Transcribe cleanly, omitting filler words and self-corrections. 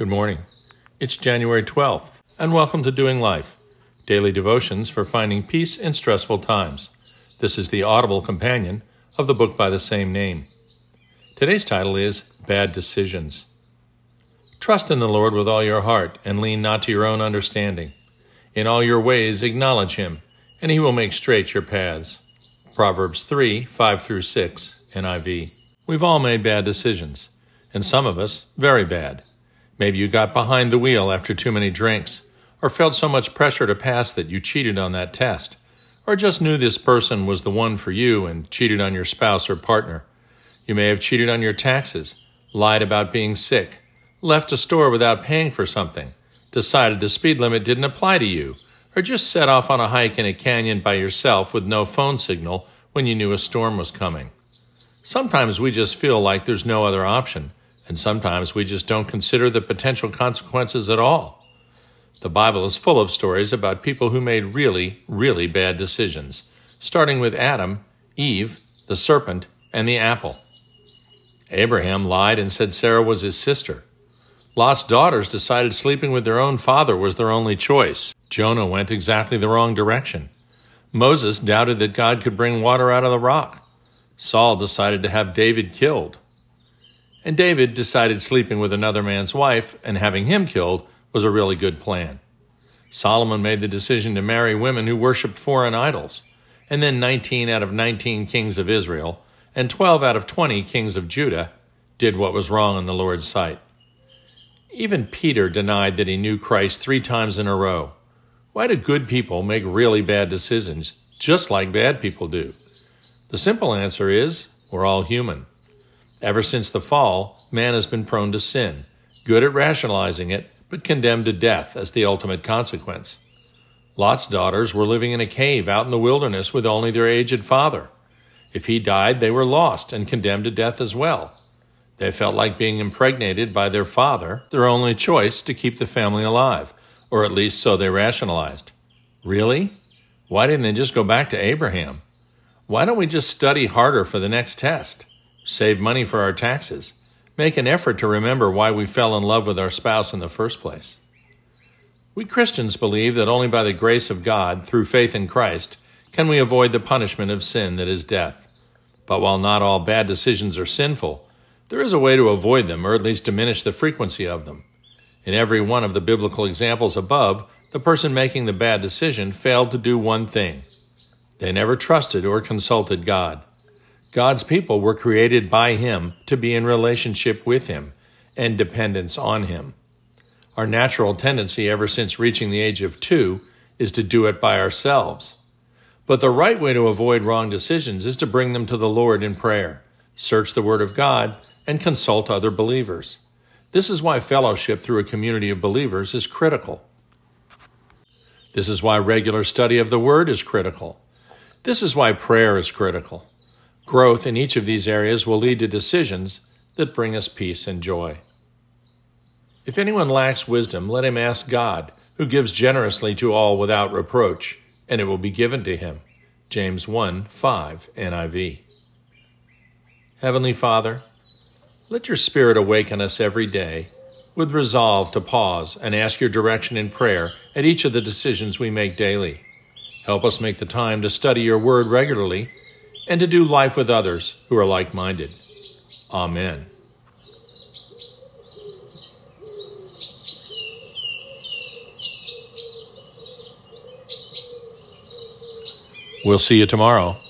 Good morning. It's January 12th, and welcome to Doing Life, daily devotions for finding peace in stressful times. This is the audible companion of the book by the same name. Today's title is Bad Decisions. Trust in the Lord with all your heart, and lean not to your own understanding. In all your ways acknowledge him, and he will make straight your paths. Proverbs 3, 5-6, NIV. We've all made bad decisions, and some of us very bad. Maybe you got behind the wheel after too many drinks, or felt so much pressure to pass that you cheated on that test, or just knew this person was the one for you and cheated on your spouse or partner. You may have cheated on your taxes, lied about being sick, left a store without paying for something, decided the speed limit didn't apply to you, or just set off on a hike in a canyon by yourself with no phone signal when you knew a storm was coming. Sometimes we just feel like there's no other option, and sometimes we just don't consider the potential consequences at all. The Bible is full of stories about people who made really bad decisions, starting with Adam, Eve, the serpent, and the apple. Abraham lied and said Sarah was his sister. Lot's daughters decided sleeping with their own father was their only choice. Jonah went exactly the wrong direction. Moses doubted that God could bring water out of the rock. Saul decided to have David killed. And David decided sleeping with another man's wife and having him killed was a really good plan. Solomon made the decision to marry women who worshipped foreign idols, and then 19 out of 19 kings of Israel and 12 out of 20 kings of Judah did what was wrong in the Lord's sight. Even Peter denied that he knew Christ 3 times in a row. Why do good people make really bad decisions just like bad people do? The simple answer is we're all human. Ever since the fall, man has been prone to sin, good at rationalizing it, but condemned to death as the ultimate consequence. Lot's daughters were living in a cave out in the wilderness with only their aged father. If he died, they were lost and condemned to death as well. They felt like being impregnated by their father, their only choice to keep the family alive, or at least so they rationalized. Really? Why didn't they just go back to Abraham? Why don't we just study harder for the next test? Save money for our taxes, make an effort to remember why we fell in love with our spouse in the first place. We Christians believe that only by the grace of God, through faith in Christ, can we avoid the punishment of sin that is death. But while not all bad decisions are sinful, there is a way to avoid them or at least diminish the frequency of them. In every one of the biblical examples above, the person making the bad decision failed to do one thing. They never trusted or consulted God. God's people were created by him to be in relationship with him and dependence on him. Our natural tendency ever since reaching the age of 2 is to do it by ourselves. But the right way to avoid wrong decisions is to bring them to the Lord in prayer, search the Word of God, and consult other believers. This is why fellowship through a community of believers is critical. This is why regular study of the Word is critical. This is why prayer is critical. Growth in each of these areas will lead to decisions that bring us peace and joy. If anyone lacks wisdom, let him ask God, who gives generously to all without reproach, and it will be given to him. James 1, 5, NIV. Heavenly Father, let your Spirit awaken us every day with resolve to pause and ask your direction in prayer at each of the decisions we make daily. Help us make the time to study your word regularly and to do life with others who are like-minded. Amen. We'll see you tomorrow.